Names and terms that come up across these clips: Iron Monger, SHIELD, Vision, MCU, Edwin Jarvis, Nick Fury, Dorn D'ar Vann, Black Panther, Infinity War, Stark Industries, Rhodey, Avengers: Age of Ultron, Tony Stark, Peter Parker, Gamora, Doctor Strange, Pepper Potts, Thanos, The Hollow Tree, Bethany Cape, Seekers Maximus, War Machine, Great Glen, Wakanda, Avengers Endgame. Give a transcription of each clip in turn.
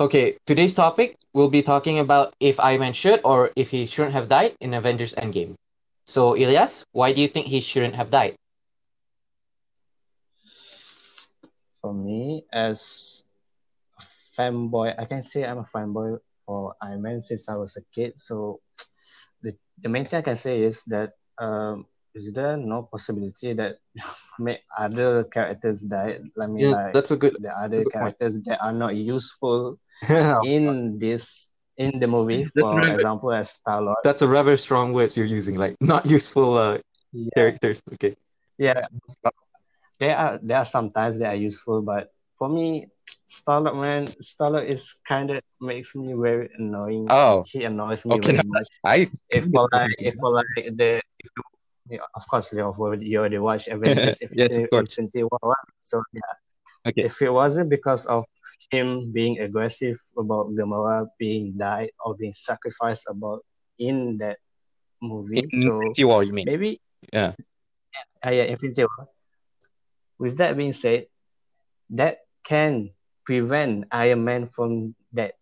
Okay, today's topic, we'll be talking about if Iron Man should or if he shouldn't have died in Avengers Endgame. So, Ilyas, why do you think he shouldn't have died? For me, as a fanboy, I can say I'm a fanboy for Iron Man since I was a kid. So, the main thing I can say is that is there no possibility that other characters die? The other characters that are not useful in the movie. For example, as Star-Lord. That's a rather strong words you're using, like not useful characters. Okay. Yeah, there are sometimes they are useful, but for me, Star-Lord is kind of makes me very annoying. Oh, he annoys me very much. Yeah, of course, you already watched Avengers. If it wasn't because of him being aggressive about Gamora being died or being sacrificed about in that movie, Infinity War, you mean? Maybe, Infinity War. With that being said, that can prevent Iron Man from that,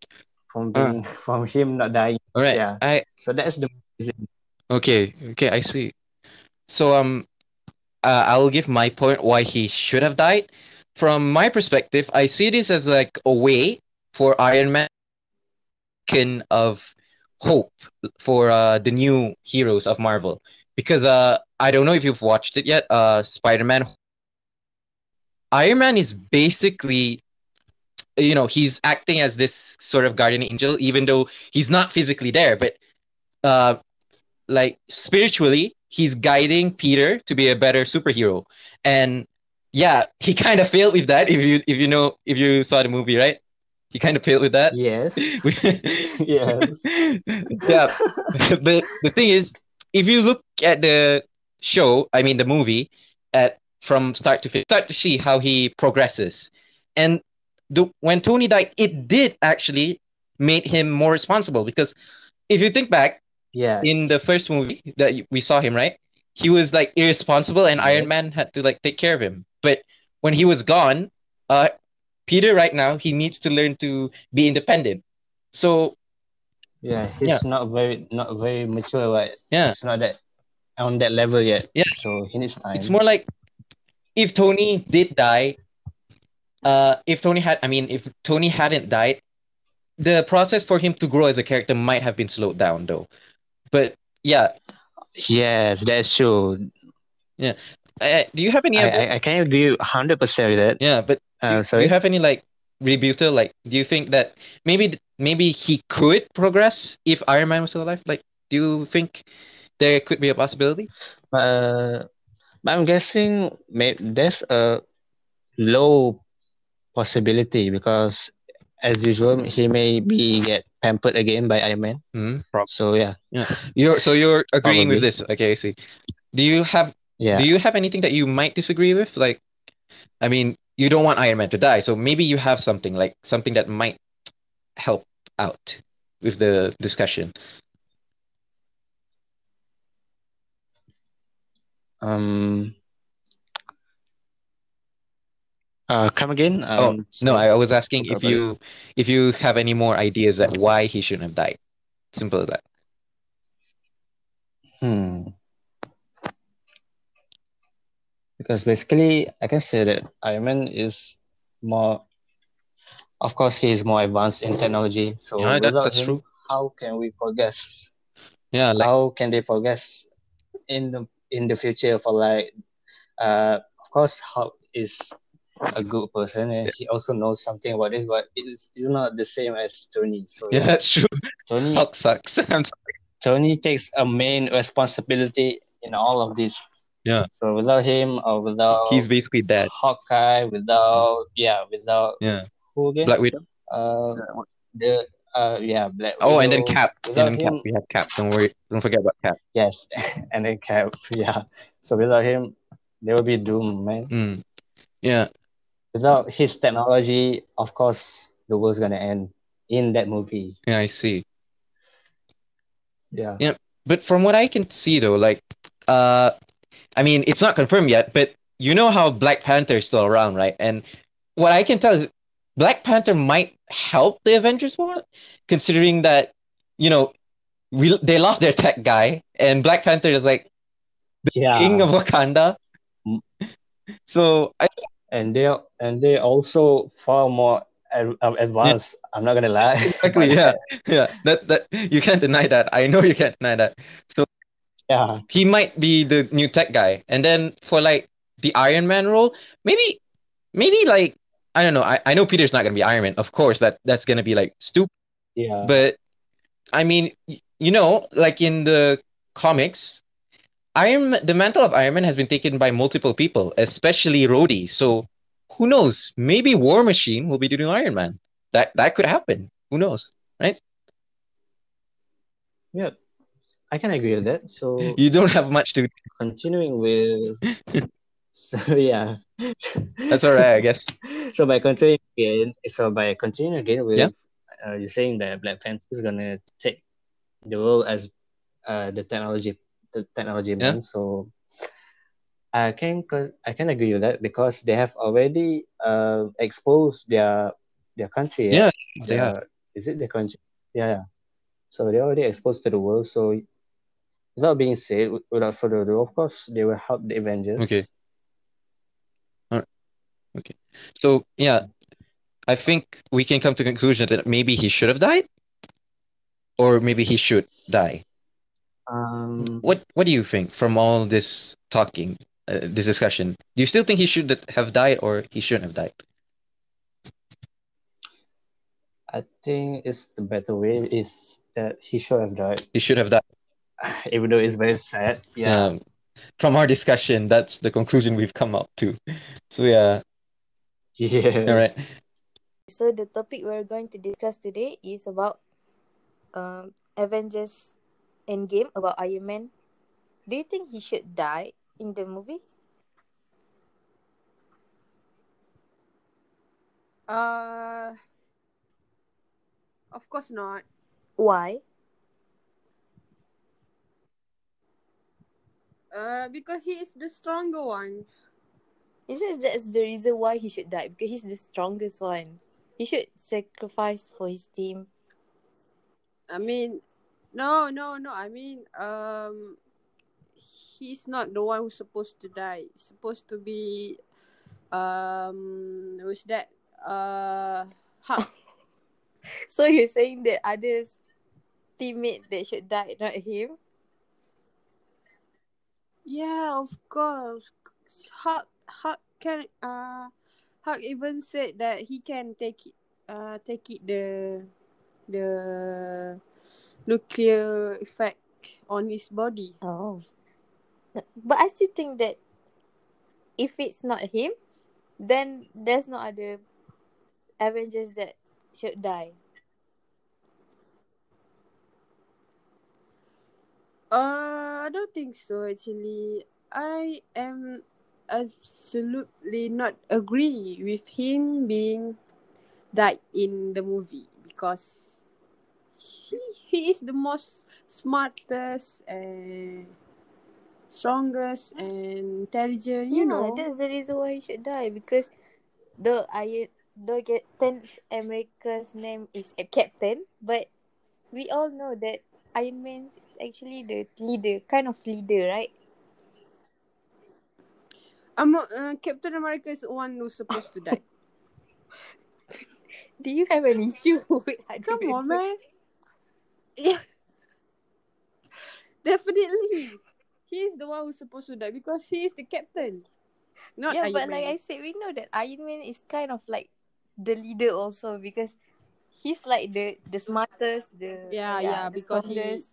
from him not dying. All right. Yeah. So that's the reason. Okay, I see. So I'll give my point why he should have died. From my perspective, I see this as like a way for Iron Man of hope for the new heroes of Marvel. Because I don't know if you've watched it yet, Spider-Man. Iron Man is basically, he's acting as this sort of guardian angel, even though he's not physically there, but spiritually, he's guiding Peter to be a better superhero. And yeah, he kind of failed with that. If you saw the movie, right? He kind of failed with that. Yes. Yes. Yeah. But the thing is, if you look at the movie, from start to finish, start to see how he progresses. And when Tony died, it did actually made him more responsible, because if you think back, in the first movie that we saw him, right? He was like irresponsible, and Iron Man had to like take care of him. But when he was gone, Peter right now, he needs to learn to be independent. So he's not very mature, right? Yeah. It's not that on that level yet. Yeah. So he needs time. It's more like if Tony did die, if Tony hadn't died, the process for him to grow as a character might have been slowed down though. But yes, that's true. Yeah, do you have any? I can agree 100% with that. Yeah, but do you have any like rebuttal? Like, do you think that maybe he could progress if Iron Man was still alive? Like, do you think there could be a possibility? I'm guessing there's a low possibility because, as usual, he may be get pampered again by Iron Man. So yeah. You're agreeing with this? Okay, I see. Do you have anything that you might disagree with? Like, I mean, you don't want Iron Man to die, so maybe you have something that might help out with the discussion. Come again? No, I was asking if you have any more ideas that why he shouldn't have died. Simple as that. Because basically, I can say that Iron Man is more. Of course, he is more advanced in technology. So that's true. How can we progress? Yeah, how can they progress in the future? For of course, Hulk is a good person, and he also knows something about this, but it's not the same as Tony. So that's true. Tony Hulk sucks. I'm sorry. Tony takes a main responsibility in all of this. Yeah. So without him, or without he's basically dead. Hawkeye, without who again? Black Widow. Black Widow. And then Cap. We have Cap. Don't worry. Don't forget about Cap. Yes, and then Cap. Yeah. So without him, there will be doom, man. Yeah. Without his technology, of course, the world's gonna end in that movie. Yeah, I see. Yeah. But from what I can see, though, like, it's not confirmed yet, but you know how Black Panther is still around, right? And what I can tell is Black Panther might help the Avengers more, considering that, you know, they lost their tech guy, and Black Panther is like the king of Wakanda. So they also far more advanced. I'm not gonna lie. Exactly. That you can't deny that. I know you can't deny that. So he might be the new tech guy, and then for like the Iron Man role, maybe like I don't know. I know Peter's not gonna be Iron Man, of course. That's gonna be like stupid. Yeah. But I mean, you know, like in the comics, the mantle of Iron Man has been taken by multiple people, especially Rhodey. So who knows? Maybe War Machine will be doing Iron Man. That could happen. Who knows, right? Yeah, I can agree with that. So you don't have much to continuing with. So yeah, that's all right, I guess. So by continuing again with you're saying that Black Panther is gonna take the role as the technology man. So I can agree with that because they have already exposed their country. Yeah, they have. Is it their country? Yeah. So they're already exposed to the world. So without being said, without further ado, of course, they will help the Avengers. Okay. All right. Okay. So yeah, I think we can come to the conclusion that maybe he should have died, or maybe he should die. What do you think from all this talking, this discussion? Do you still think he should have died, or he shouldn't have died? I think it's the better way is that he should have died. He should have died. Even though it's very sad. Yeah. From our discussion, that's the conclusion we've come up to. So yeah. Yes. All right. So the topic we're going to discuss today is about Avengers Endgame, about Iron Man. Do you think he should die in the movie? Of course not. Why? Because he is the stronger one. Isn't that the reason why he should die? Because he's the strongest one. He should sacrifice for his team. I mean, no. I mean, he's not the one who's supposed to die. He's supposed to be, who's that? Hulk. So you're saying that others teammate that should die, not him? Yeah, of course. Hulk even said that he can take it the nuclear effect on his body. Oh, but I still think that if it's not him, then there's no other Avengers that should die. I don't think so, actually. I am absolutely not agree with him being died in the movie because he is the most smartest and strongest and intelligent. You know that's the reason why he should die, because the Captain America's name is a captain, but we all know that Iron Man is actually the leader, kind of leader, right? Captain America is the one who's supposed to die. Do you have an issue with that? Come on, man. Yeah. Definitely. He's the one who's supposed to die because he is the captain. Not Iron Man. Like I said, we know that Iron Man is kind of like the leader also because he's like the smartest, because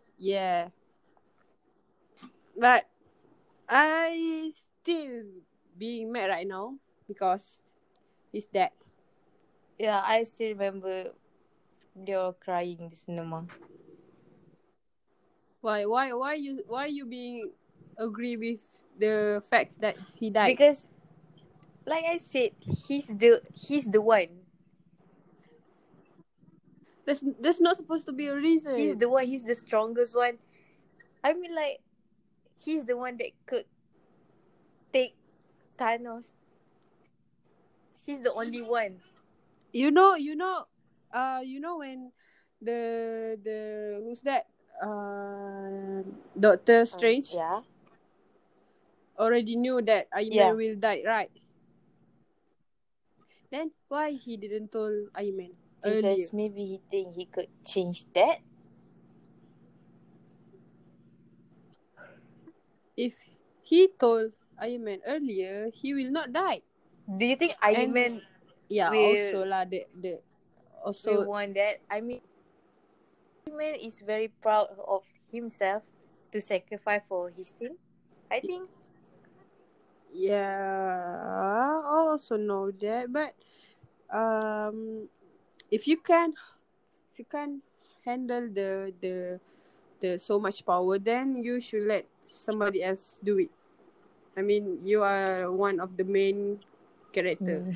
But I still being mad right now because he's dead. Yeah, I still remember they were crying in the cinema. Why you being agree with the facts that he died? Because like I said, he's the one. That's not supposed to be a reason. He's the one, he's the strongest one. I mean, like, he's the one that could take Thanos. He's the only one. When the who's that? Doctor Strange. Yeah. Already knew that Iron Man will die, right? Then why he didn't tell Iron Man earlier? Because maybe he think he could change that. If he told Iron Man earlier, he will not die. Do you think Iron Man? Yeah, will also lah. The also we want that. I mean, Iron Man is very proud of himself to sacrifice for his team. I think. Yeah, I also know that, but if you can handle the so much power, then you should let somebody else do it. I mean, you are one of the main character.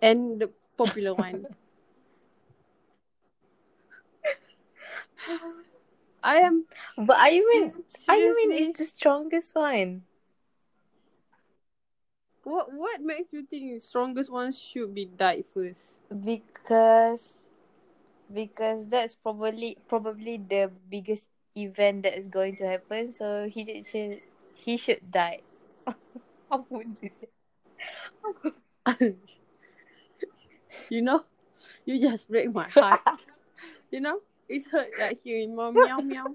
And the popular one. Iron Man is the strongest one. What makes you think the strongest one should be died first? Because that's probably the biggest event that is going to happen, so he should die. How would you say? You just break my heart. It's hurt right here in my meow meow.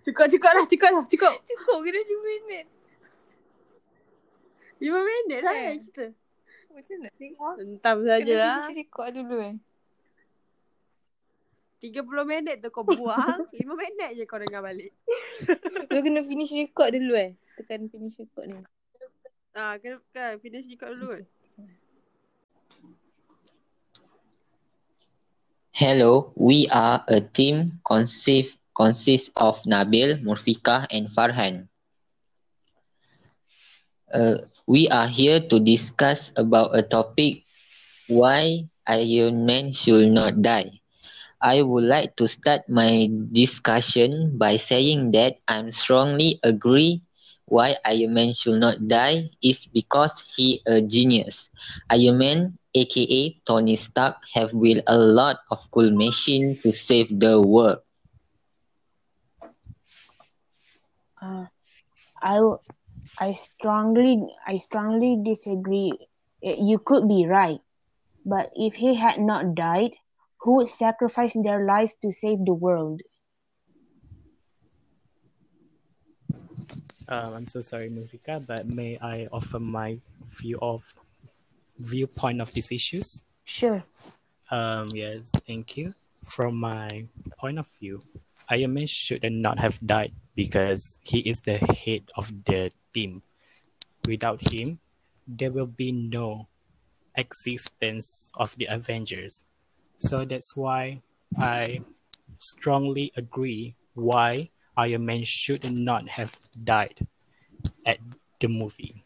Cukup lah. Cukup kena 5 minit. 5 minit lah kan kita. Macam nak tengok. Entam sajalah. Kena kita record dulu kan. 30 minit tu kau buang. 5 minit je kau dengar balik. Kau kena finish record dulu kan. Tekan finish record ni. Kena finish record dulu kan. Hello, we are a team consists of Nabil, Murfika and Farhan. We are here to discuss about a topic, why Iron Man should not die. I would like to start my discussion by saying that I strongly agree why Iron Man should not die is because he a genius. Iron Man, aka Tony Stark, have built a lot of cool machines to save the world. I strongly disagree. You could be right, but if he had not died, who would sacrifice their lives to save the world? I'm so sorry, Murfika, but may I offer my viewpoint of these issues? Sure. Yes, thank you. From my point of view, Iron Man should not have died because he is the head of the team. Without him, there will be no existence of the Avengers. So that's why I strongly agree why Iron Man should not have died at the movie.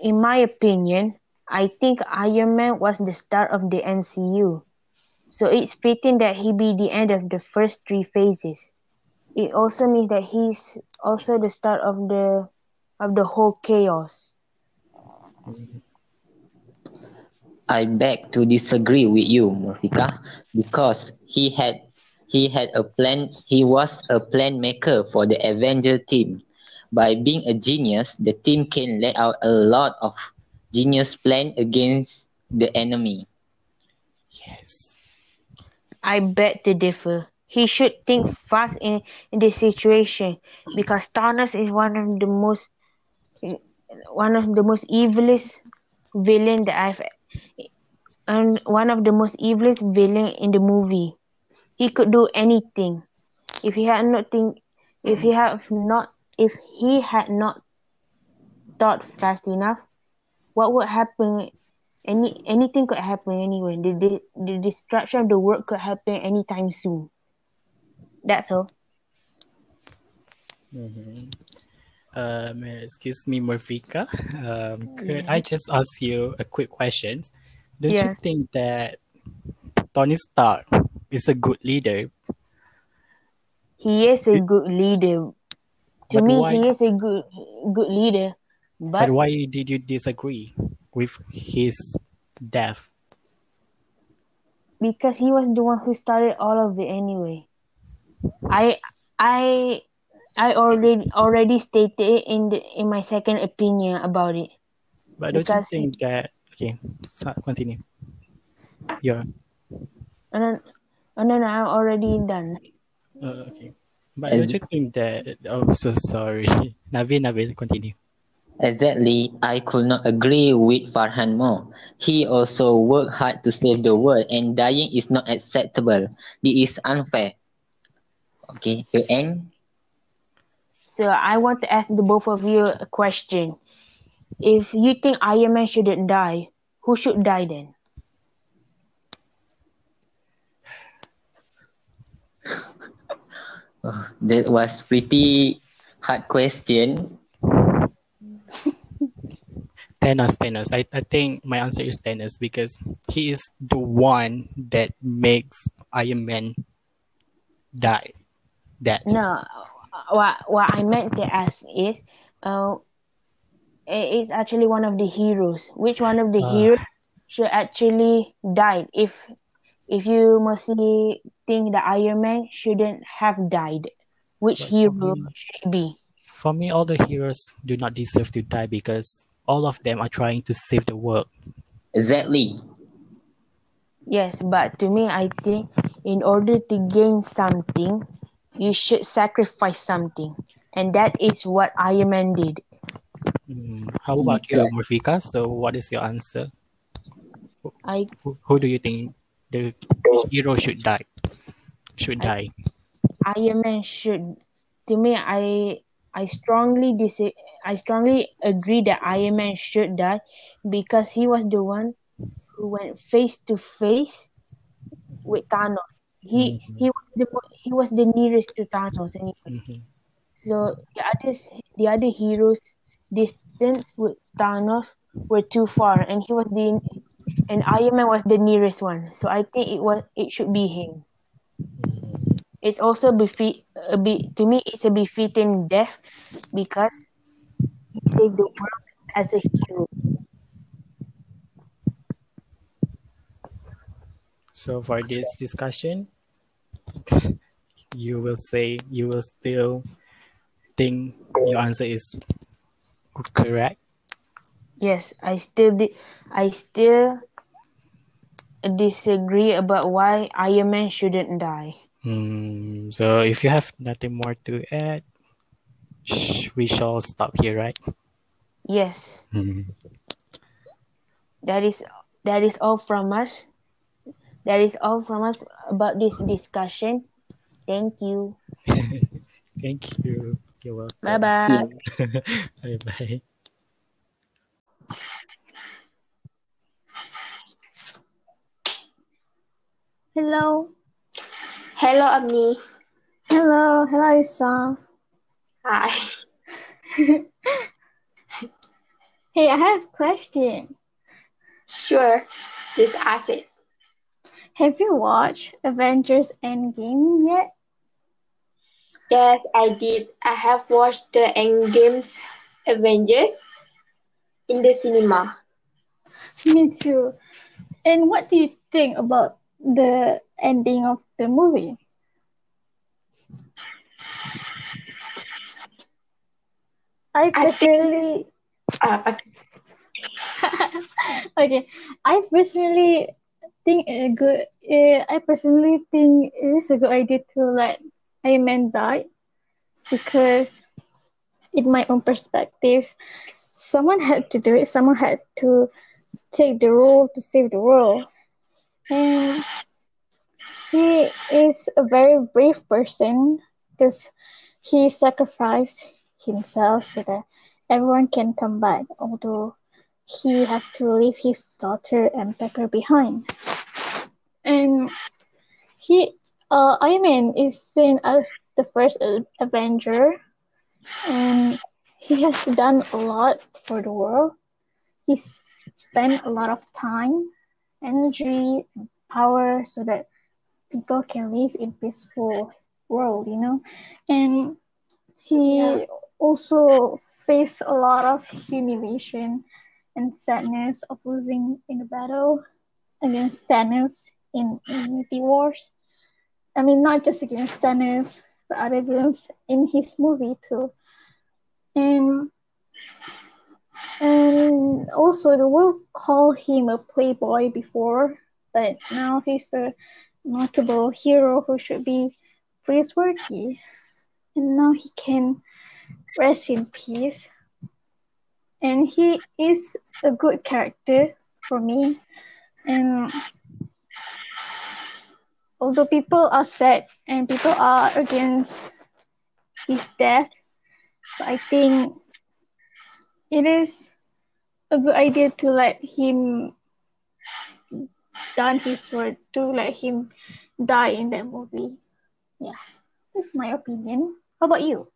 In my opinion, I think Iron Man was the start of the MCU. So it's fitting that he be the end of the first 3 phases. It also means that he's also the start of the whole chaos. I beg to disagree with you, Murfika, because he had a plan. He was a plan maker for the Avenger team. By being a genius, the team can lay out a lot of genius plan against the enemy. Yes. I beg to differ. He should think fast in this situation because Thanos is one of the most evilest villain that in the movie. He could do anything. If he had not thought fast enough, what would happen? Anything could happen anyway. The destruction of the world could happen anytime soon. That's all. Mm-hmm. Excuse me, Murfika. Could I just ask you a quick question? Don't you think that Tony Stark is a good leader? He is a good leader. To me, he is a good leader. But why did you disagree with his death? Because he was the one who started all of it anyway. I already stated it in my second opinion about it. But don't you think that... Okay, continue. Yeah. No, I'm already done. Okay. But don't you think that... I'm so sorry. Nabil, continue. Exactly. I could not agree with Farhan more. He also worked hard to save the world, and dying is not acceptable. This is unfair. Okay, to end. So I want to ask the both of you a question. If you think Iron Man shouldn't die, who should die then? Oh, that was pretty hard question. Thanos. I think my answer is Thanos, because he is the one that makes Iron Man die. No, what I meant to ask is, it's actually one of the heroes. Which one of the heroes should actually die? If you mostly think that Iron Man shouldn't have died, which hero should it be? For me, all the heroes do not deserve to die because all of them are trying to save the world. Exactly. Yes, but to me, I think in order to gain something, you should sacrifice something. And that is what Iron Man did. How about you, Murfika? So what is your answer? Who do you think the hero should die? Iron Man should. To me, I strongly agree that Iron Man should die because he was the one who went face to face with Thanos. He was the nearest to Thanos, so the other heroes' distance with Thanos were too far, and Iron Man was the nearest one. So I think it should be him. It's also to me, it's a befitting death because he saved the world as a hero. So for this discussion, you will still think your answer is correct? Yes, I still disagree about why Iron Man shouldn't die. So if you have nothing more to add, we shall stop here, right? Yes. That is all from us. That is all from us about this discussion. Thank you. Thank you. You're welcome. Bye-bye. Bye-bye. Hello. Hello, Abni. Hello, Yusa. Hi. Hey, I have a question. Sure, just ask it. Have you watched Avengers Endgame yet? Yes, I did. I have watched the Endgame's Avengers in the cinema. Me too. And what do you think about the ending of the movie? I personally think it is a good idea to let Iron Man die, because in my own perspective, someone had to do it. Someone had to take the role to save the world. And he is a very brave person because he sacrificed himself so that everyone can come back, although he has to leave his daughter and Pepper behind. And Iron Man is seen as the first Avenger, and he has done a lot for the world. He spent a lot of time, energy, and power so that people can live in peaceful world, you know? And he also faced a lot of humiliation and sadness of losing in the battle against Thanos in Infinity Wars. I mean, not just against Thanos, but other games in his movie too. And also, the world called him a playboy before, but now he's a notable hero who should be praiseworthy. And now he can rest in peace. And he is a good character for me. And although people are sad and people are against his death, I think it is a good idea to let him done his work, to let him die in that movie. Yeah, that's my opinion. How about you?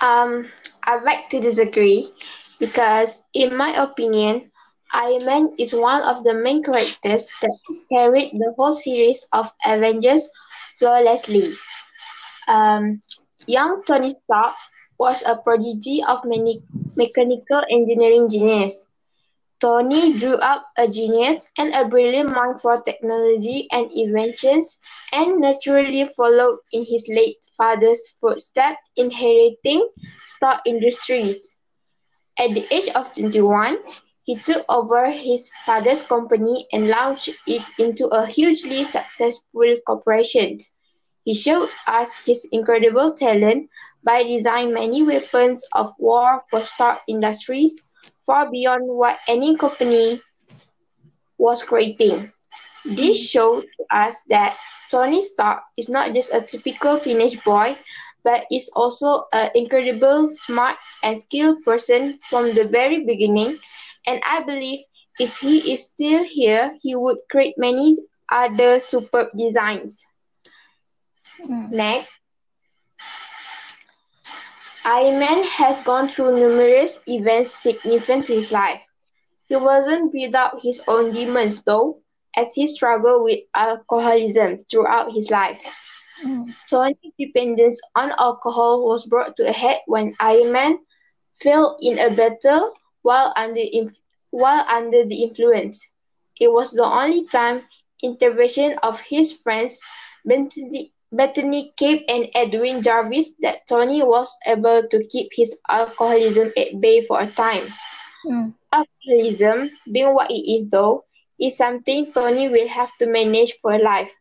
I'd like to disagree because, in my opinion, Iron Man is one of the main characters that carried the whole series of Avengers flawlessly. Young Tony Stark was a prodigy of many mechanical engineering genius. Tony drew up a genius and a brilliant mind for technology and inventions, and naturally followed in his late father's footsteps, inheriting Stark Industries. At the age of 21, he took over his father's company and launched it into a hugely successful corporation. He showed us his incredible talent by designing many weapons of war for Stark Industries, far beyond what any company was creating. This showed us that Tony Stark is not just a typical teenage boy, but is also an incredible, smart, and skilled person from the very beginning. And I believe if he is still here, he would create many other superb designs. Next, Iron Man has gone through numerous events significant to his life. He wasn't without his own demons, though, as he struggled with alcoholism throughout his life. Tony's dependence on alcohol was brought to a head when Iron Man fell in a battle while under the influence. It was the only time intervention of his friends, Bethany Cape and Edwin Jarvis, that Tony was able to keep his alcoholism at bay for a time. Alcoholism, being what it is though, is something Tony will have to manage for life.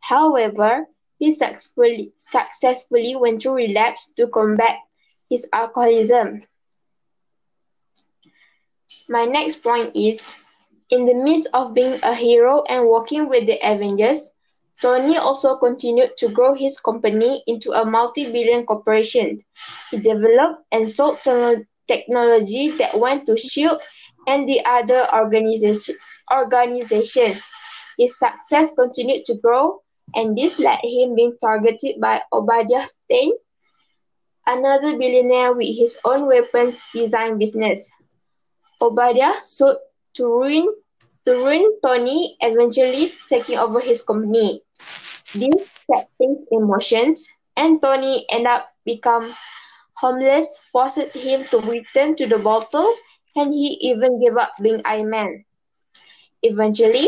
However, he successfully went through relapse to combat his alcoholism. My next point is, in the midst of being a hero and working with the Avengers, Tony also continued to grow his company into a multi-billion corporation. He developed and sold technology that went to SHIELD and the other organizations. His success continued to grow, and this led him being targeted by Obadiah Stane, another billionaire with his own weapons design business. Obadiah sought to ruin Tony, eventually taking over his company. This set things in motion, and Tony ended up becoming homeless, forced him to return to the bottle, and he even gave up being Iron Man. Eventually,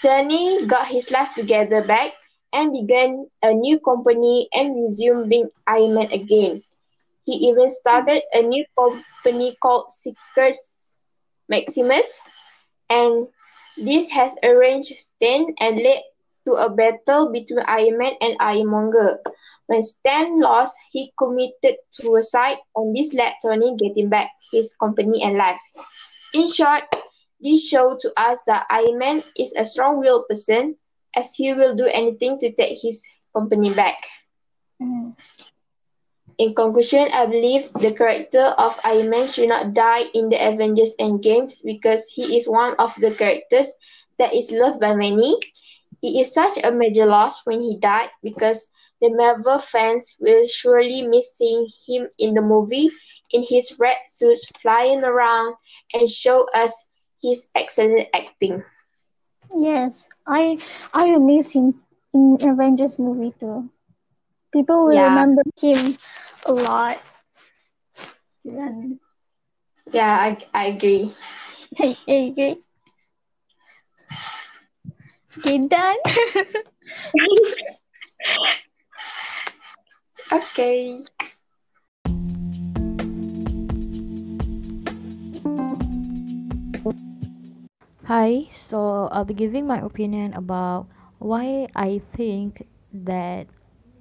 Tony got his life together back and began a new company and resumed being Iron Man again. He even started a new company called Seekers Maximus, and this has arranged Stan and led to a battle between Iron Man and Iron Monger. When Stan lost, he committed suicide, and this led Tony getting back his company and life. In short, this showed to us that Iron Man is a strong-willed person, as he will do anything to take his company back. In conclusion, I believe the character of Iron Man should not die in the Avengers Endgame because he is one of the characters that is loved by many. It is such a major loss when he died because the Marvel fans will surely miss seeing him in the movie in his red suits flying around and show us his excellent acting. Yes, I will miss him in Avengers movie too. People will remember him a lot. Yeah, I agree. I agree. Okay, done. Okay. Hi, so I'll be giving my opinion about why I think that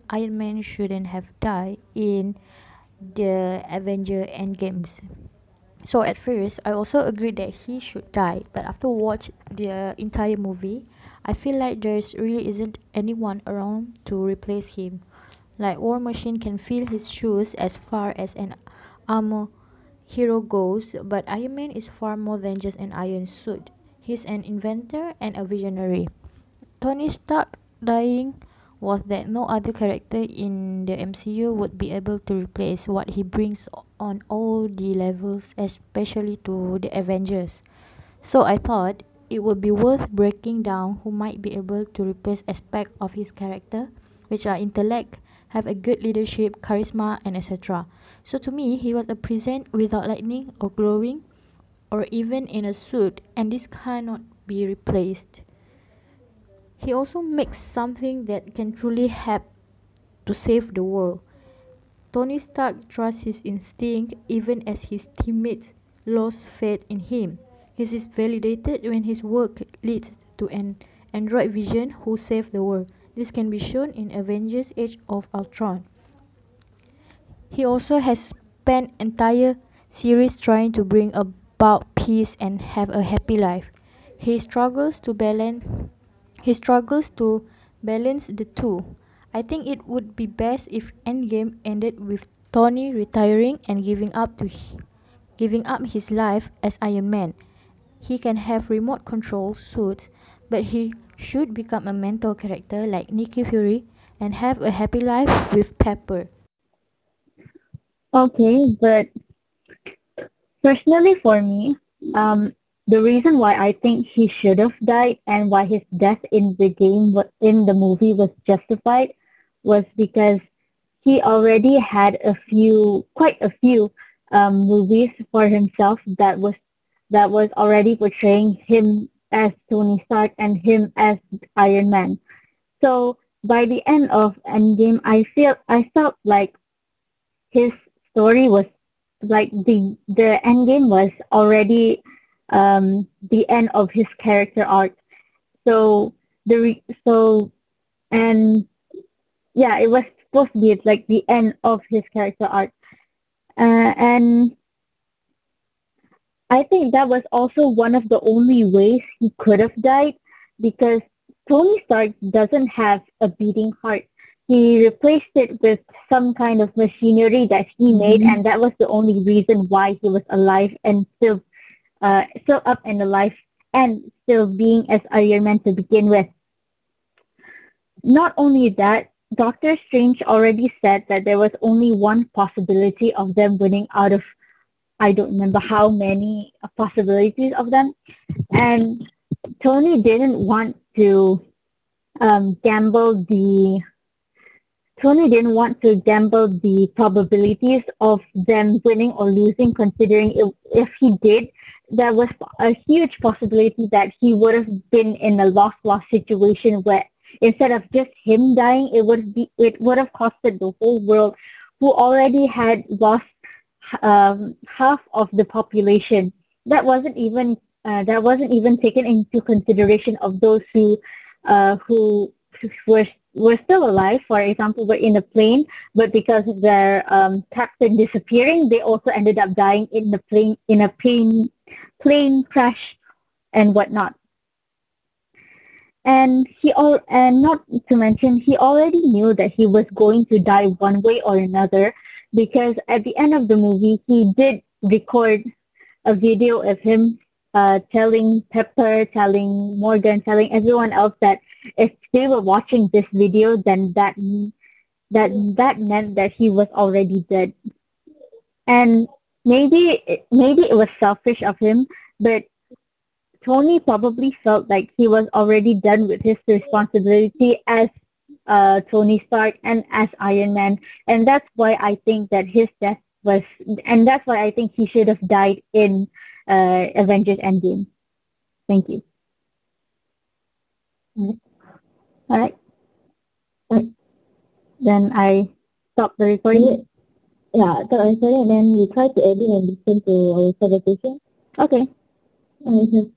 Iron Man shouldn't have died in the Avenger Endgames. So at first, I also agreed that he should die, but after watching the entire movie, I feel like there's really isn't anyone around to replace him. Like War Machine can fill his shoes as far as an armor hero goes, but Iron Man is far more than just an iron suit. He's an inventor and a visionary. Tony Stark dying was that no other character in the MCU would be able to replace what he brings on all the levels, especially to the Avengers. So I thought it would be worth breaking down who might be able to replace aspects of his character, which are intellect, have a good leadership, charisma, and etc. So to me, he was a present without lightning or glowing or even in a suit, and this cannot be replaced. He also makes something that can truly help to save the world. Tony Stark trusts his instinct even as his teammates lost faith in him. He is validated when his work leads to an android Vision who saved the world. This can be shown in Avengers: Age of Ultron. He also has spent entire series trying to bring about peace and have a happy life. He struggles to balance the two. I think it would be best if Endgame ended with Tony retiring and giving up his life as Iron Man. He can have remote control suits, but he should become a mentor character like Nick Fury and have a happy life with Pepper. Okay, but personally for me, the reason why I think he should have died and why his death in the movie was justified was because he already had quite a few movies for himself that was already portraying him as Tony Stark and him as Iron Man. So by the end of Endgame, I felt like his story was like the Endgame was already the end of his character arc. So it was supposed to be like the end of his character arc, and I think that was also one of the only ways he could have died, because Tony Stark doesn't have a beating heart. He replaced it with some kind of machinery that he made, and that was the only reason why he was alive and still up and alive and still being as Iron Man to begin with. Not only that, Doctor Strange already said that there was only one possibility of them winning out of, I don't remember how many possibilities of them, and Tony didn't want to gamble the probabilities of them winning or losing, considering if he did, there was a huge possibility that he would have been in a loss situation where instead of just him dying, it would have costed the whole world, who already had lost half of the population. That wasn't even taken into consideration of those who were still alive. For example, were in a plane, but because of their captain disappearing, they also ended up dying in the plane in a plane crash and whatnot. And not to mention, he already knew that he was going to die one way or another, because at the end of the movie, he did record a video of him telling Pepper, telling Morgan, telling everyone else that if they were watching this video, then that meant that he was already dead. And maybe it was selfish of him, but Tony probably felt like he was already done with his responsibility as Tony Stark and as Iron Man, and that's why I think that his death was, and that's why I think he should have died in Avengers Endgame. Thank you. All right. Then I stop the recording. Yeah, stop the recording, and then we try to edit and listen to our conversation. Okay.